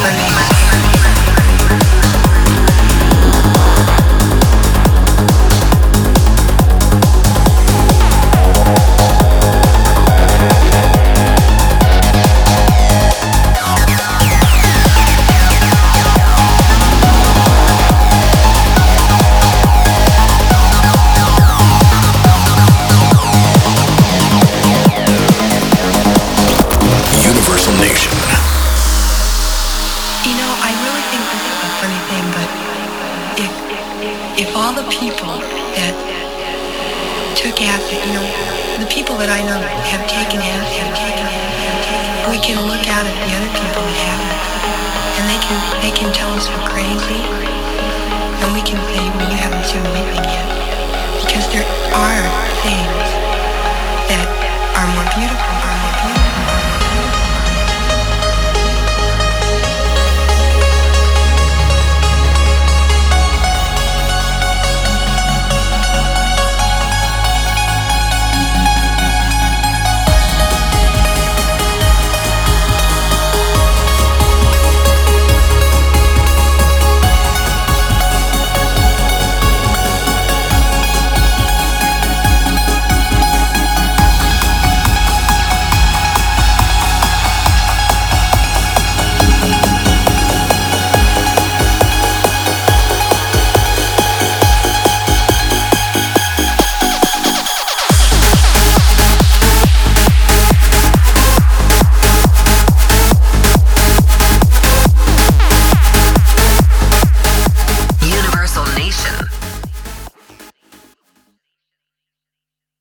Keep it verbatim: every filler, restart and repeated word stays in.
At it the other